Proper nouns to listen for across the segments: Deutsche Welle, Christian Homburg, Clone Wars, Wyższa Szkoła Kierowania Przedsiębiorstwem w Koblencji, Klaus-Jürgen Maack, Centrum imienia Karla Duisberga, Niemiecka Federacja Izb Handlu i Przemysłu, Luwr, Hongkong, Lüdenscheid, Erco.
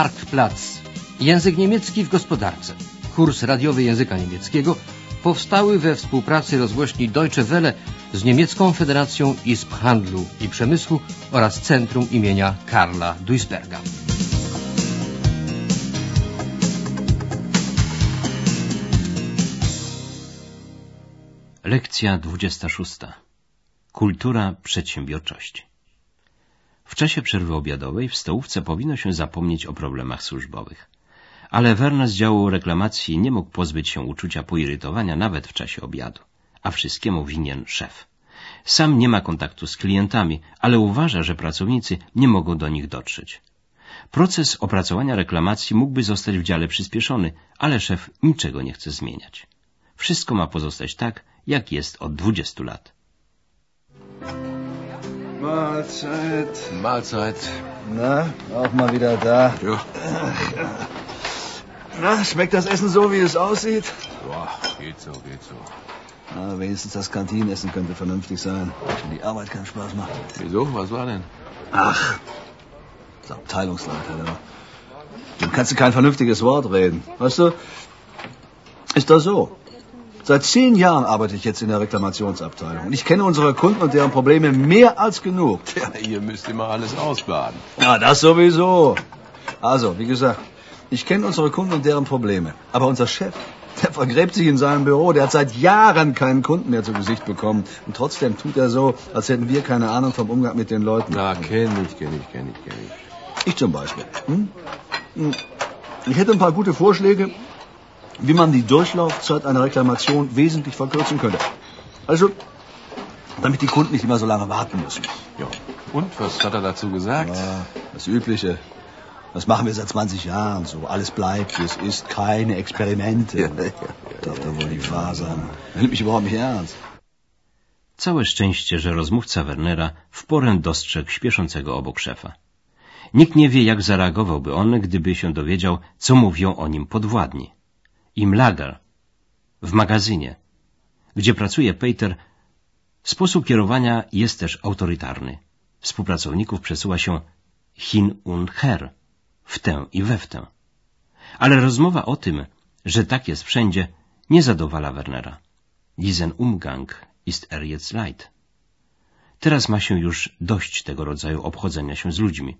Marktplatz. Język niemiecki w gospodarce. Kurs radiowy języka niemieckiego powstały we współpracy rozgłośni Deutsche Welle z Niemiecką Federacją Izb Handlu i Przemysłu oraz Centrum imienia Karla Duisberga. Lekcja 26. Kultura przedsiębiorczości. W czasie przerwy obiadowej w stołówce powinno się zapomnieć o problemach służbowych. Ale Werner z działu reklamacji nie mógł pozbyć się uczucia poirytowania nawet w czasie obiadu. A wszystkiemu winien szef. Sam nie ma kontaktu z klientami, ale uważa, że pracownicy nie mogą do nich dotrzeć. Proces opracowania reklamacji mógłby zostać w dziale przyspieszony, ale szef niczego nie chce zmieniać. Wszystko ma pozostać tak, jak jest od 20 lat. Mahlzeit. Mahlzeit. Na, auch mal wieder da. Ja. Na, schmeckt das Essen so, wie es aussieht? Boah, geht so, geht so. Na, wenigstens das Kantinenessen könnte vernünftig sein. Wenn die Arbeit keinen Spaß macht. Wieso? Was war denn? Ach, das Abteilungsleiter, ja. Dem kannst du kein vernünftiges Wort reden. Weißt du, ist das so. Seit 10 Jahren arbeite ich jetzt in der Reklamationsabteilung. Und ich kenne unsere Kunden und deren Probleme mehr als genug. Ja, ihr müsst immer alles ausbaden. Na, das sowieso. Also, wie gesagt, ich kenne unsere Kunden und deren Probleme. Aber unser Chef, der vergräbt sich in seinem Büro. Der hat seit Jahren keinen Kunden mehr zu Gesicht bekommen. Und trotzdem tut er so, als hätten wir keine Ahnung vom Umgang mit den Leuten. Na, kenne ich. Ich zum Beispiel. Ich hätte ein paar gute Vorschläge, wie man die Durchlaufzeit einer Reklamation wesentlich verkürzen könnte. Also, damit die Kunden nicht immer so lange warten müssen. Ja. Und, was hat er dazu gesagt? Ja, das Übliche. Das machen wir seit 20 Jahren so. Alles bleibt, wie es ist. Keine Experimente. Darf da wohl die Faser. Nimmt mich überhaupt nicht ernst. Całe szczęście, że rozmówca Wernera w porę dostrzegł śpieszącego obok szefa. Nikt nie wie, jak zareagowałby on, gdyby się dowiedział, co mówią o nim podwładni. Im Lager, w magazynie, gdzie pracuje Peter, sposób kierowania jest też autorytarny. Współpracowników przesyła się hin und her, w tę i we w tę. Ale rozmowa o tym, że tak jest wszędzie, nie zadowala Wernera. Diesen Umgang ist er jetzt leid. Teraz ma się już dość tego rodzaju obchodzenia się z ludźmi.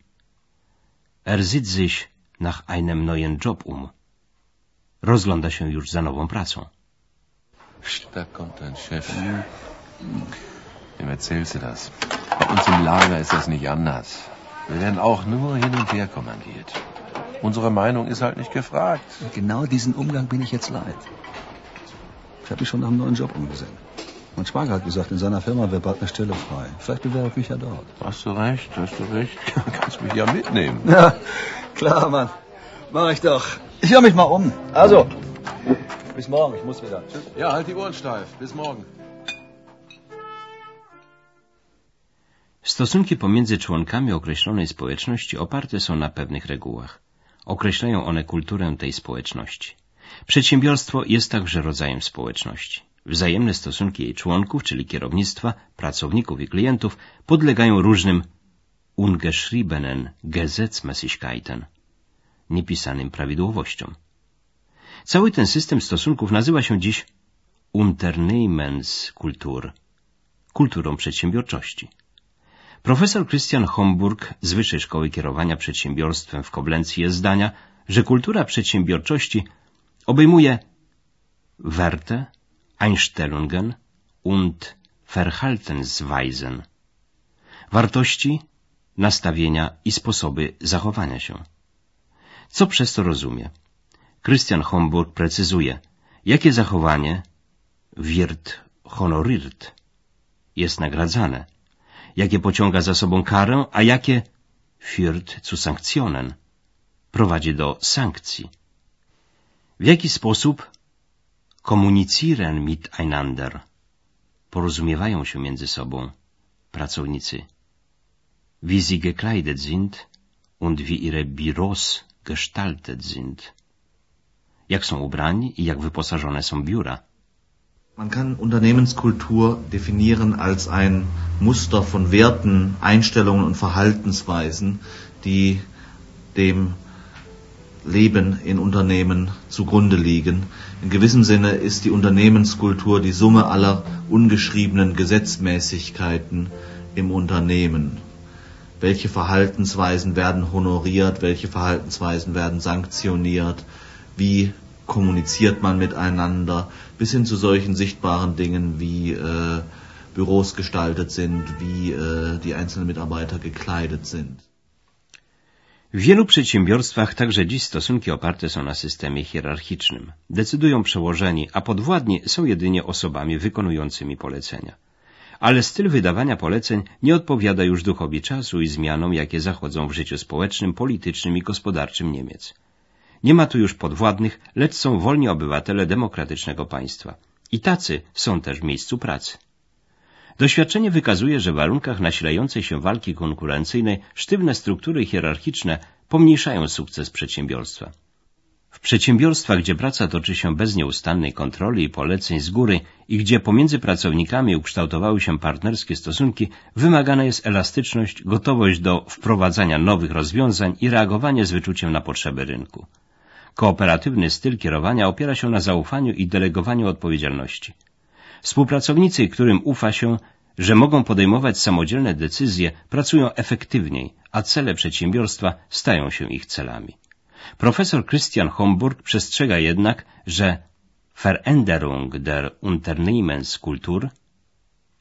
Er sieht sich nach einem neuen Job um. Rozgląda się już za nową pracą. Da kommt dein Chef. Wem erzählst du das? Bei uns im Lager ist das nicht anders. Wir werden auch nur hin und her kommandiert. Unsere Meinung ist halt nicht gefragt. Genau diesen Umgang bin ich jetzt leid. Ich habe mich schon nach einem neuen Job umgesehen. Mein Schwager hat gesagt, in seiner Firma wäre bald eine Stelle frei. Vielleicht bewerbe ich mich ja dort. Hast du recht. Kannst mich ja mitnehmen. Ja, klar, Mann. Mach ich doch. Ich höre mich mal um. Also, bis morgen, ich muss wieder. Ja, halt die Ohren steif. Bis morgen. Stosunki pomiędzy członkami określonej społeczności oparte są na pewnych regułach. Określają one kulturę tej społeczności. Przedsiębiorstwo jest także rodzajem społeczności. Wzajemne stosunki jej członków, czyli kierownictwa, pracowników i klientów, podlegają różnym ungeschriebenen Gesetzmäßigkeiten. Niepisanym prawidłowościom. Cały ten system stosunków nazywa się dziś Unternehmenskultur, kulturą przedsiębiorczości. Profesor Christian Homburg z Wyższej Szkoły Kierowania Przedsiębiorstwem w Koblencji jest zdania, że kultura przedsiębiorczości obejmuje Werte, Einstellungen und Verhaltensweisen, wartości, nastawienia i sposoby zachowania się. Co przez to rozumie? Christian Homburg precyzuje, jakie zachowanie wird honoriert jest nagradzane, jakie pociąga za sobą karę, a jakie führt zu Sanktionen prowadzi do sankcji. W jaki sposób kommunizieren miteinander porozumiewają się między sobą pracownicy. Wie sie gekleidet sind und wie ihre Büros gestaltet sind. Jak są ubrani i jak wyposażone są biura. Man kann Unternehmenskultur definieren als ein Muster von Werten, Einstellungen und Verhaltensweisen, die dem Leben in Unternehmen zugrunde liegen. In gewissem Sinne ist die Unternehmenskultur die Summe aller ungeschriebenen Gesetzmäßigkeiten im Unternehmen. Welche Verhaltensweisen werden honoriert, welche Verhaltensweisen werden sanktioniert, wie kommuniziert man miteinander, bis hin zu solchen sichtbaren Dingen wie Büros gestaltet sind, wie die einzelnen Mitarbeiter gekleidet sind. W wielu przedsiębiorstwach także dziś stosunki oparte są na systemie hierarchicznym. Decydują przełożeni, a podwładni są jedynie osobami wykonującymi polecenia. Ale styl wydawania poleceń nie odpowiada już duchowi czasu i zmianom, jakie zachodzą w życiu społecznym, politycznym i gospodarczym Niemiec. Nie ma tu już podwładnych, lecz są wolni obywatele demokratycznego państwa. I tacy są też w miejscu pracy. Doświadczenie wykazuje, że w warunkach nasilającej się walki konkurencyjnej sztywne struktury hierarchiczne pomniejszają sukces przedsiębiorstwa. W przedsiębiorstwach, gdzie praca toczy się bez nieustannej kontroli i poleceń z góry i gdzie pomiędzy pracownikami ukształtowały się partnerskie stosunki, wymagana jest elastyczność, gotowość do wprowadzania nowych rozwiązań i reagowanie z wyczuciem na potrzeby rynku. Kooperatywny styl kierowania opiera się na zaufaniu i delegowaniu odpowiedzialności. Współpracownicy, którym ufa się, że mogą podejmować samodzielne decyzje, pracują efektywniej, a cele przedsiębiorstwa stają się ich celami. Profesor Christian Homburg przestrzega jednak, że Veränderung der Unternehmenskultur,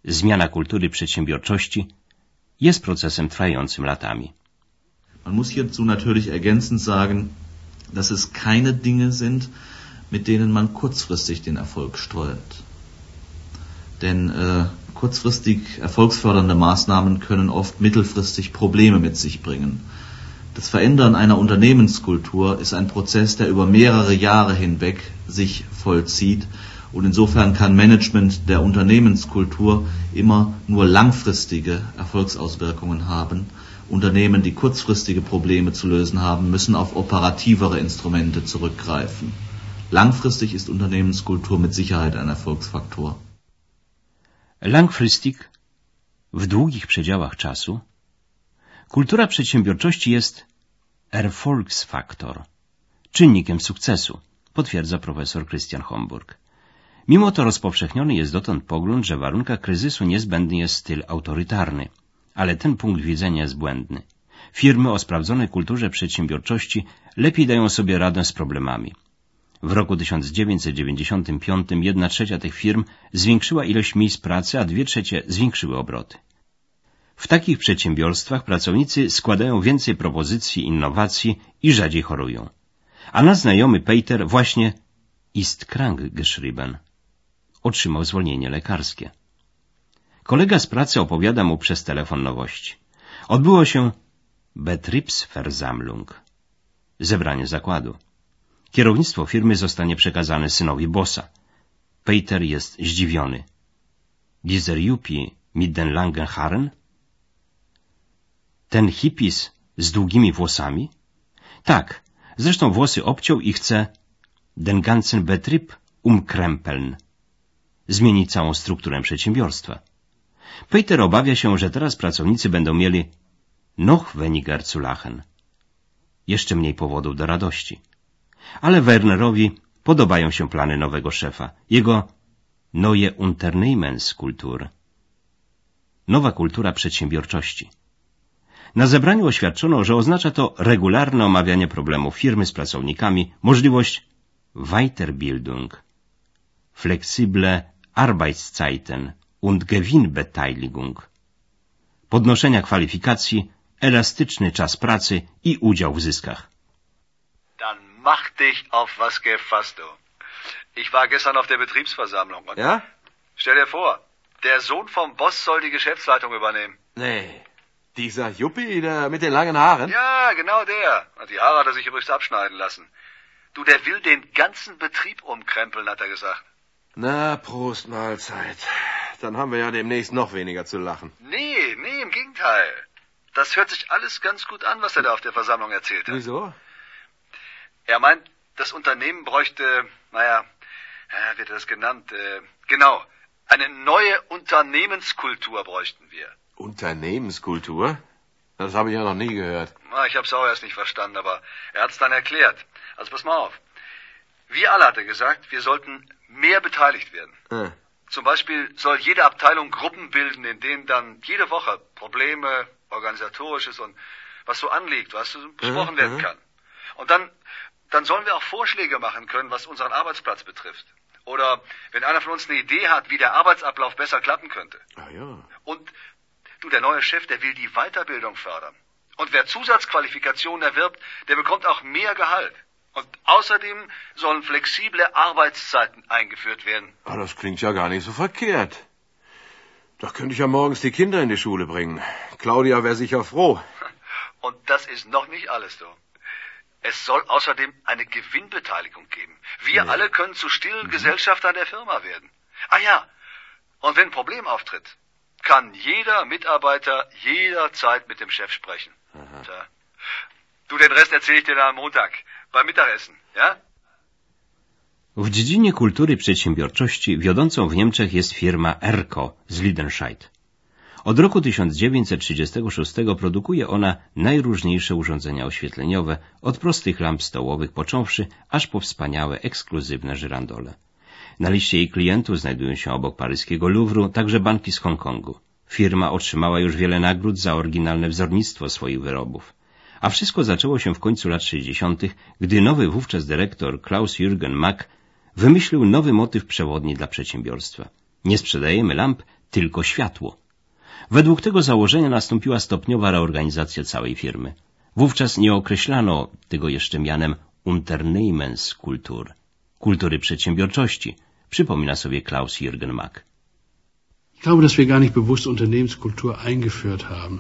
zmiana kultury przedsiębiorczości, jest procesem trwającym latami. Man muss hierzu natürlich ergänzend sagen, dass es keine Dinge sind, mit denen man kurzfristig den Erfolg steuert. Denn kurzfristig erfolgsfördernde Maßnahmen können oft mittelfristig Probleme mit sich bringen. Das Verändern einer Unternehmenskultur ist ein Prozess, der über mehrere Jahre hinweg sich vollzieht. Und insofern kann Management der Unternehmenskultur immer nur langfristige Erfolgsauswirkungen haben. Unternehmen, die kurzfristige Probleme zu lösen haben, müssen auf operativere Instrumente zurückgreifen. Langfristig ist Unternehmenskultur mit Sicherheit ein Erfolgsfaktor. Langfristig, w długich przedziałach czasu, kultura przedsiębiorczości jest Erfolgsfaktor, czynnikiem sukcesu, potwierdza profesor Christian Homburg. Mimo to rozpowszechniony jest dotąd pogląd, że w warunkach kryzysu niezbędny jest styl autorytarny, ale ten punkt widzenia jest błędny. Firmy o sprawdzonej kulturze przedsiębiorczości lepiej dają sobie radę z problemami. W roku 1995 1/3 tych firm zwiększyła ilość miejsc pracy, a 2/3 zwiększyły obroty. W takich przedsiębiorstwach pracownicy składają więcej propozycji, innowacji i rzadziej chorują. A nasz znajomy Peter właśnie ist krank geschrieben. Otrzymał zwolnienie lekarskie. Kolega z pracy opowiada mu przez telefon nowości. Odbyło się Betriebsversammlung, zebranie zakładu. Kierownictwo firmy zostanie przekazane synowi bossa. Peter jest zdziwiony. Dieser Yuppie mit den langen Haaren? Ten hippies z długimi włosami? Tak, zresztą włosy obciął i chce den ganzen Betrieb umkrempeln. Zmienić całą strukturę przedsiębiorstwa. Peter obawia się, że teraz pracownicy będą mieli noch weniger zu lachen. Jeszcze mniej powodów do radości. Ale Wernerowi podobają się plany nowego szefa, jego neue Unternehmenskultur, nowa kultura przedsiębiorczości. Na zebraniu oświadczono, że oznacza to regularne omawianie problemów firmy z pracownikami, możliwość Weiterbildung, flexible Arbeitszeiten und Gewinnbeteiligung, podnoszenia kwalifikacji, elastyczny czas pracy i udział w zyskach. Mach dich auf was gefasst, du. Ich war gestern auf der Betriebsversammlung. Ja? Stell dir vor, der Sohn vom Boss soll die Geschäftsleitung übernehmen. Nee, dieser Juppie der mit den langen Haaren? Ja, genau der. Die Haare hat er sich übrigens abschneiden lassen. Du, der will den ganzen Betrieb umkrempeln, hat er gesagt. Na, Prost, Mahlzeit. Dann haben wir ja demnächst noch weniger zu lachen. Nee, im Gegenteil. Das hört sich alles ganz gut an, was er da auf der Versammlung erzählt hat. Wieso? Er meint, das Unternehmen bräuchte, wird das genannt, genau, eine neue Unternehmenskultur bräuchten wir. Unternehmenskultur? Das habe ich ja noch nie gehört. Na, ich habe es auch erst nicht verstanden, aber er hat es dann erklärt. Also pass mal auf. Wir alle, hat er gesagt, wir sollten mehr beteiligt werden. Hm. Zum Beispiel soll jede Abteilung Gruppen bilden, in denen dann jede Woche Probleme, Organisatorisches und was so anliegt, was so besprochen werden kann. Und dann sollen wir auch Vorschläge machen können, was unseren Arbeitsplatz betrifft. Oder wenn einer von uns eine Idee hat, wie der Arbeitsablauf besser klappen könnte. Ah, ja. Und du, der neue Chef, der will die Weiterbildung fördern. Und wer Zusatzqualifikationen erwirbt, der bekommt auch mehr Gehalt. Und außerdem sollen flexible Arbeitszeiten eingeführt werden. Ah, das klingt ja gar nicht so verkehrt. Da könnte ich ja morgens die Kinder in die Schule bringen. Claudia wäre sicher froh. Und das ist noch nicht alles, du. Es soll außerdem eine Gewinnbeteiligung geben. Wir alle können zu stillen Gesellschaftern der Firma werden. Ah ja, und wenn ein Problem auftritt, kann jeder Mitarbeiter jederzeit mit dem Chef sprechen. Tja. Du, den Rest erzähle ich dir dann am Montag, beim Mittagessen, ja? W dziedzinie kultury przedsiębiorczości wiodącą w Niemczech jest firma Erco z Lüdenscheid. Od roku 1936 produkuje ona najróżniejsze urządzenia oświetleniowe, od prostych lamp stołowych począwszy, aż po wspaniałe, ekskluzywne żyrandole. Na liście jej klientów znajdują się obok paryskiego Luwru także banki z Hongkongu. Firma otrzymała już wiele nagród za oryginalne wzornictwo swoich wyrobów. A wszystko zaczęło się w końcu lat 60., gdy nowy wówczas dyrektor Klaus-Jürgen Maack wymyślił nowy motyw przewodni dla przedsiębiorstwa. Nie sprzedajemy lamp, tylko światło. Według tego założenia nastąpiła stopniowa reorganizacja całej firmy. Wówczas nie określano tego jeszcze mianem Unternehmenskultur, kultury przedsiębiorczości, przypomina sobie Klaus-Jürgen Maack. Ich glaube, dass wir gar nicht bewusst Unternehmenskultur eingeführt haben,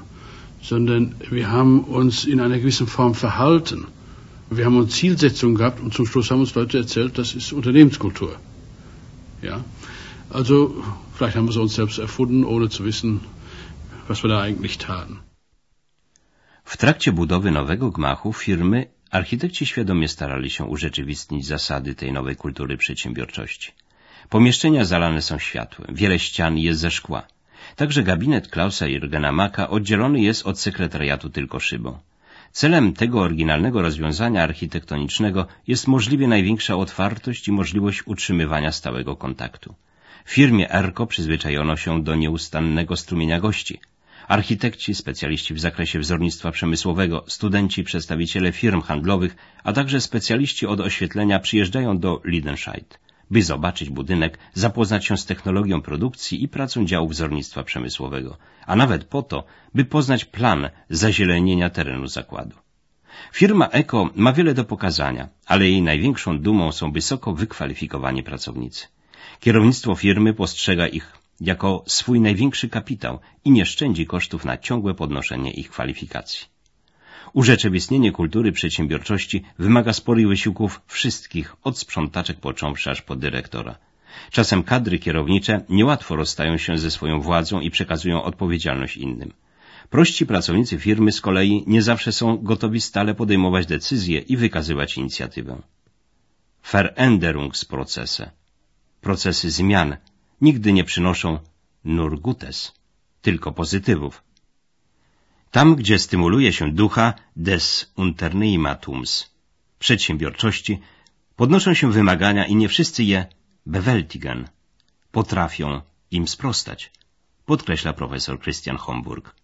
sondern wir haben uns in einer gewissen Form verhalten. Wir haben uns Zielsetzungen gehabt und zum Schluss haben uns Leute erzählt, das ist Unternehmenskultur. Ja? Also vielleicht haben wir es uns selbst erfunden, ohne zu wissen, was wir da eigentlich taten. W trakcie budowy nowego gmachu firmy architekci świadomie starali się urzeczywistnić zasady tej nowej kultury przedsiębiorczości. Pomieszczenia zalane są światłem, wiele ścian jest ze szkła. Także gabinet Klausa Jürgena Maacka oddzielony jest od sekretariatu tylko szybą. Celem tego oryginalnego rozwiązania architektonicznego jest możliwie największa otwartość i możliwość utrzymywania stałego kontaktu. W firmie Erco przyzwyczajono się do nieustannego strumienia gości. Architekci, specjaliści w zakresie wzornictwa przemysłowego, studenci, przedstawiciele firm handlowych, a także specjaliści od oświetlenia przyjeżdżają do Lüdenscheid, by zobaczyć budynek, zapoznać się z technologią produkcji i pracą działu wzornictwa przemysłowego, a nawet po to, by poznać plan zazielenienia terenu zakładu. Firma Erco ma wiele do pokazania, ale jej największą dumą są wysoko wykwalifikowani pracownicy. Kierownictwo firmy postrzega ich jako swój największy kapitał i nie szczędzi kosztów na ciągłe podnoszenie ich kwalifikacji. Urzeczywistnienie kultury przedsiębiorczości wymaga sporych wysiłków wszystkich, od sprzątaczek począwszy aż po dyrektora. Czasem kadry kierownicze niełatwo rozstają się ze swoją władzą i przekazują odpowiedzialność innym. Prości pracownicy firmy z kolei nie zawsze są gotowi stale podejmować decyzje i wykazywać inicjatywę. Veränderungsprozesse. Procesy zmian nigdy nie przynoszą nur Gutes, tylko pozytywów. Tam, gdzie stymuluje się ducha des Unternehmertums, przedsiębiorczości, podnoszą się wymagania i nie wszyscy je bewältigen, potrafią im sprostać, podkreśla profesor Christian Homburg.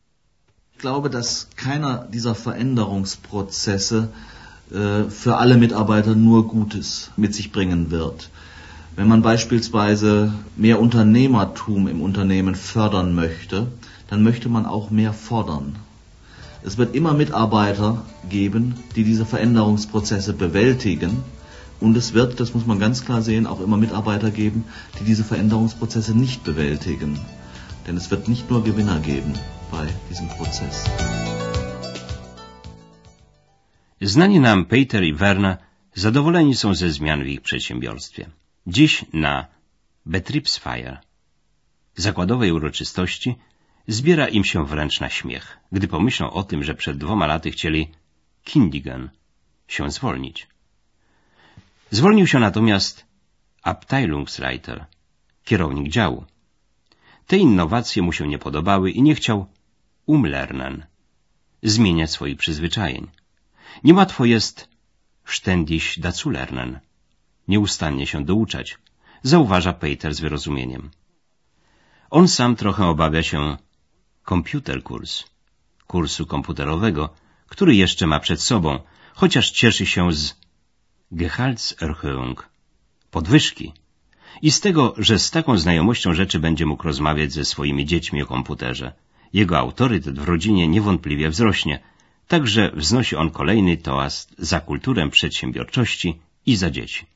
Ich glaube, dass keiner dieser Veränderungsprozesse für alle Mitarbeiter nur Gutes mit sich bringen wird. Wenn man beispielsweise mehr Unternehmertum im Unternehmen fördern möchte, dann möchte man auch mehr fordern. Es wird immer Mitarbeiter geben, die diese Veränderungsprozesse bewältigen. Und es wird, das muss man ganz klar sehen, auch immer Mitarbeiter geben, die diese Veränderungsprozesse nicht bewältigen. Denn es wird nicht nur Gewinner geben bei diesem Prozess. Znani nam Peter i Werner zadowoleni są ze zmian w ich przedsiębiorstwie. Dziś na Betriebsfeier, zakładowej uroczystości, zbiera im się wręcz na śmiech, gdy pomyślą o tym, że przed 2 laty chcieli kündigen, się zwolnić. Zwolnił się natomiast Abteilungsleiter, kierownik działu. Te innowacje mu się nie podobały i nie chciał umlernen, zmieniać swoich przyzwyczajeń. Niełatwo jest ständig dazulernen, nieustannie się douczać, zauważa Peter z wyrozumieniem. On sam trochę obawia się kursu komputerowego, który jeszcze ma przed sobą, chociaż cieszy się z Gehaltserhöhung, podwyżki, i z tego, że z taką znajomością rzeczy będzie mógł rozmawiać ze swoimi dziećmi o komputerze. Jego autorytet w rodzinie niewątpliwie wzrośnie, także wznosi on kolejny toast za kulturę przedsiębiorczości i za dzieci.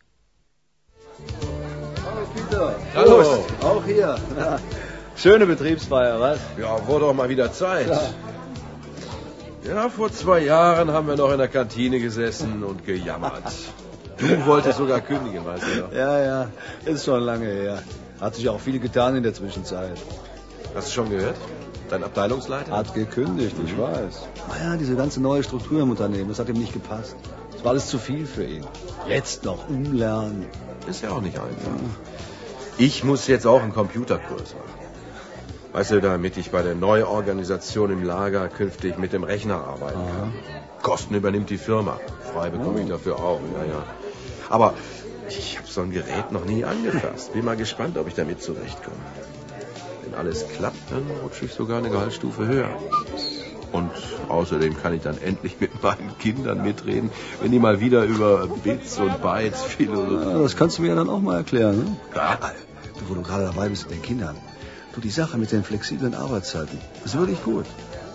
Schöne Betriebsfeier, was? Ja, wurde auch mal wieder Zeit. Ja, vor 2 Jahren haben wir noch in der Kantine gesessen und gejammert. Du wolltest sogar kündigen, weißt du noch? Ja, ja, ist schon lange her. Hat sich auch viel getan in der Zwischenzeit. Hast du schon gehört? Dein Abteilungsleiter? Hat gekündigt, ich weiß. Naja, diese ganze neue Struktur im Unternehmen, das hat ihm nicht gepasst. Es war alles zu viel für ihn. Jetzt noch umlernen. Ist ja auch nicht einfach. Ich muss jetzt auch einen Computerkurs machen. Weißt du, damit ich bei der Neuorganisation im Lager künftig mit dem Rechner arbeiten kann. Kosten übernimmt die Firma. Frei bekomme ich dafür auch, naja. Aber ich habe so ein Gerät noch nie angefasst. Bin mal gespannt, ob ich damit zurechtkomme. Wenn alles klappt, dann rutsche ich sogar eine Gehaltsstufe höher. Und außerdem kann ich dann endlich mit meinen Kindern mitreden, wenn die mal wieder über Bits und Bytes philosophieren. Das kannst du mir dann auch mal erklären, ne? Klar. Wo du gerade dabei bist mit den Kindern. Du, die Sache mit den flexiblen Arbeitszeiten, ist wirklich gut.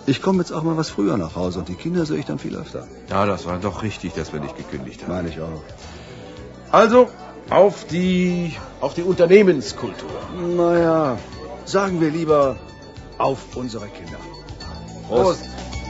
Ich komme jetzt auch mal was früher nach Hause und die Kinder sehe ich dann viel öfter. Ja, das war doch richtig, dass wir nicht gekündigt haben. Meine ich auch. Also, auf die Unternehmenskultur. Naja, sagen wir lieber auf unsere Kinder. Prost!